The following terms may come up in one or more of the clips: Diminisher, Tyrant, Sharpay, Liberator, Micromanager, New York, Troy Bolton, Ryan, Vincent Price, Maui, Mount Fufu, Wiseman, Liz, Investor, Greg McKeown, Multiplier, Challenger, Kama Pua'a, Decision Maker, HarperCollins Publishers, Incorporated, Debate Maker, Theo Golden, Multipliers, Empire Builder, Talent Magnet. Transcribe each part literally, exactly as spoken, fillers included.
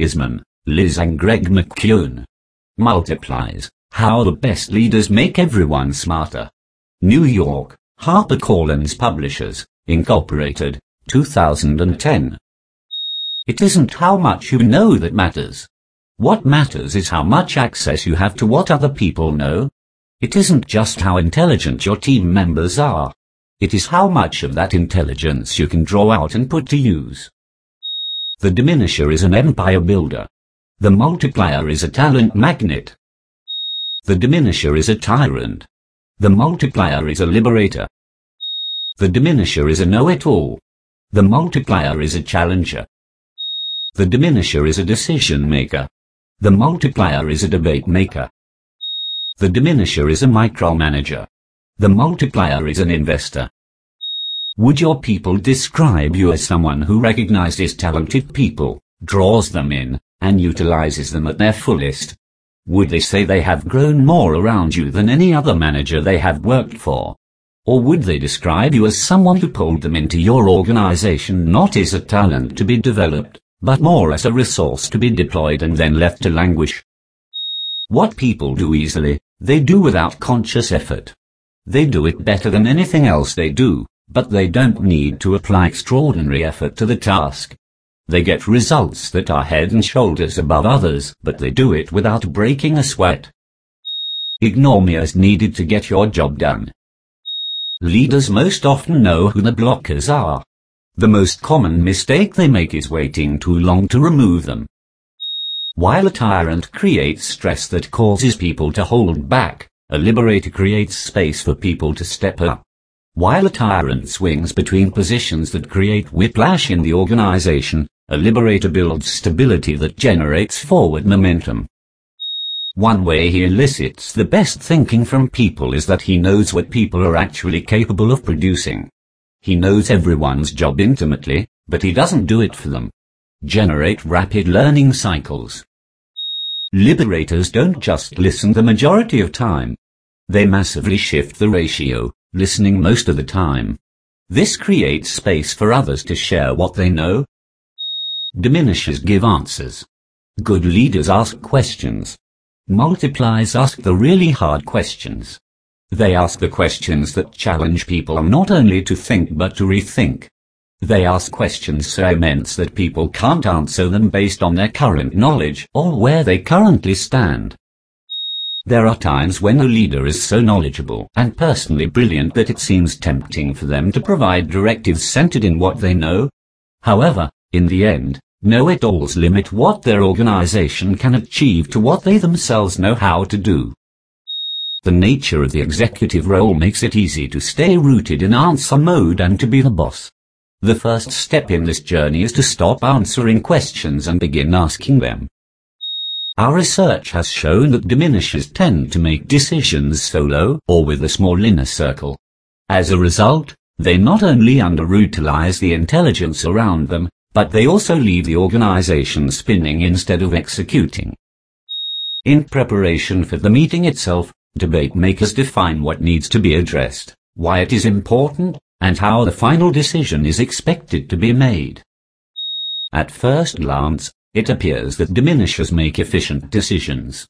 Wiseman, Liz and Greg McKeown. Multipliers, how the best leaders make everyone smarter. New York, HarperCollins Publishers, Incorporated, two thousand ten. It isn't how much you know that matters. What matters is how much access you have to what other people know. It isn't just how intelligent your team members are. It is how much of that intelligence you can draw out and put to use. The diminisher is an empire builder. The multiplier is a talent magnet. The diminisher is a tyrant. The multiplier is a liberator. The diminisher is a know-it-all. The multiplier is a challenger. The diminisher is a decision maker. The multiplier is a debate maker. The diminisher is a micromanager. The multiplier is an investor. Would your people describe you as someone who recognizes talented people, draws them in, and utilizes them at their fullest? Would they say they have grown more around you than any other manager they have worked for? Or would they describe you as someone who pulled them into your organization not as a talent to be developed, but more as a resource to be deployed and then left to languish? What people do easily, they do without conscious effort. They do it better than anything else they do, but they don't need to apply extraordinary effort to the task. They get results that are head and shoulders above others, but they do it without breaking a sweat. Ignore me as needed to get your job done. Leaders most often know who the blockers are. The most common mistake they make is waiting too long to remove them. While a tyrant creates stress that causes people to hold back, a liberator creates space for people to step up. While a tyrant swings between positions that create whiplash in the organization, a liberator builds stability that generates forward momentum. One way he elicits the best thinking from people is that he knows what people are actually capable of producing. He knows everyone's job intimately, but he doesn't do it for them. Generate rapid learning cycles. Liberators don't just listen the majority of time. They massively shift the ratio, listening most of the time. This creates space for others to share what they know. Diminishers give answers. Good leaders ask questions. Multipliers ask the really hard questions. They ask the questions that challenge people not only to think but to rethink. They ask questions so immense that people can't answer them based on their current knowledge or where they currently stand. There are times when a leader is so knowledgeable and personally brilliant that it seems tempting for them to provide directives centered in what they know. However, in the end, know-it-alls limit what their organization can achieve to what they themselves know how to do. The nature of the executive role makes it easy to stay rooted in answer mode and to be the boss. The first step in this journey is to stop answering questions and begin asking them. Our research has shown that diminishers tend to make decisions solo or with a small inner circle. As a result, they not only underutilize the intelligence around them, but they also leave the organization spinning instead of executing. In preparation for the meeting itself, debate makers define what needs to be addressed, why it is important, and how the final decision is expected to be made. At first glance, it appears that diminishers make efficient decisions.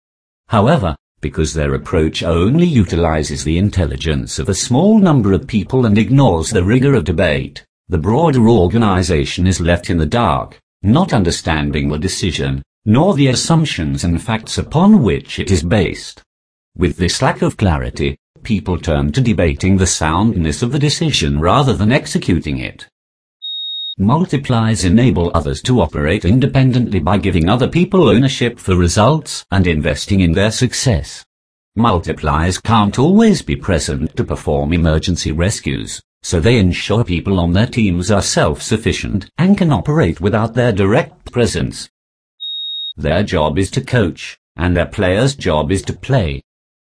However, because their approach only utilizes the intelligence of a small number of people and ignores the rigor of debate, the broader organization is left in the dark, not understanding the decision, nor the assumptions and facts upon which it is based. With this lack of clarity, people turn to debating the soundness of the decision rather than executing it. Multipliers enable others to operate independently by giving other people ownership for results and investing in their success. Multipliers can't always be present to perform emergency rescues, so they ensure people on their teams are self-sufficient and can operate without their direct presence. Their job is to coach, and their players' job is to play.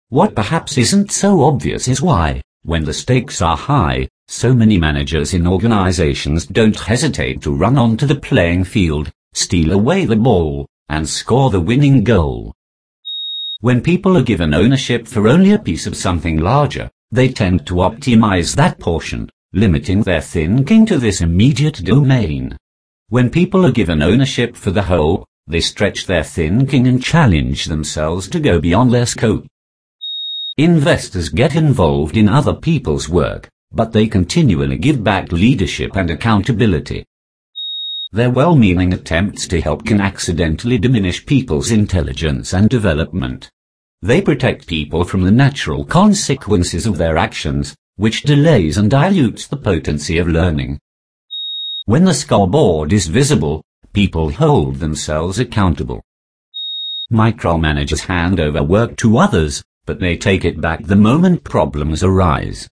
What perhaps isn't so obvious is why, when the stakes are high, so many managers in organizations don't hesitate to run onto the playing field, steal away the ball, and score the winning goal. When people are given ownership for only a piece of something larger, they tend to optimize that portion, limiting their thinking to this immediate domain. When people are given ownership for the whole, They stretch their thinking and challenge themselves to go beyond their scope. Investors get involved in other people's work, but they continually give back leadership and accountability. Their well-meaning attempts to help can accidentally diminish people's intelligence and development. They protect people from the natural consequences of their actions, which delays and dilutes the potency of learning. When the scoreboard is visible, people hold themselves accountable. Micromanagers hand over work to others, but they take it back the moment problems arise.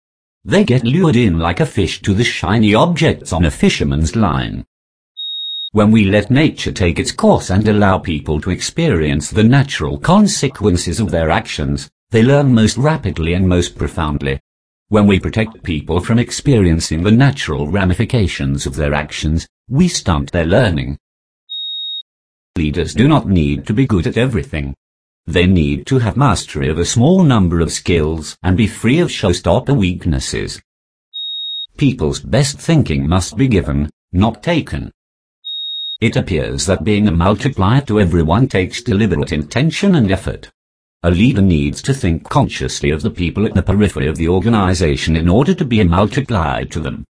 They get lured in like a fish to the shiny objects on a fisherman's line. When we let nature take its course and allow people to experience the natural consequences of their actions, they learn most rapidly and most profoundly. When we protect people from experiencing the natural ramifications of their actions, we stunt their learning. Leaders do not need to be good at everything. They need to have mastery of a small number of skills and be free of showstopper weaknesses. People's best thinking must be given, not taken. It appears that being a multiplier to everyone takes deliberate intention and effort. A leader needs to think consciously of the people at the periphery of the organization in order to be a multiplier to them.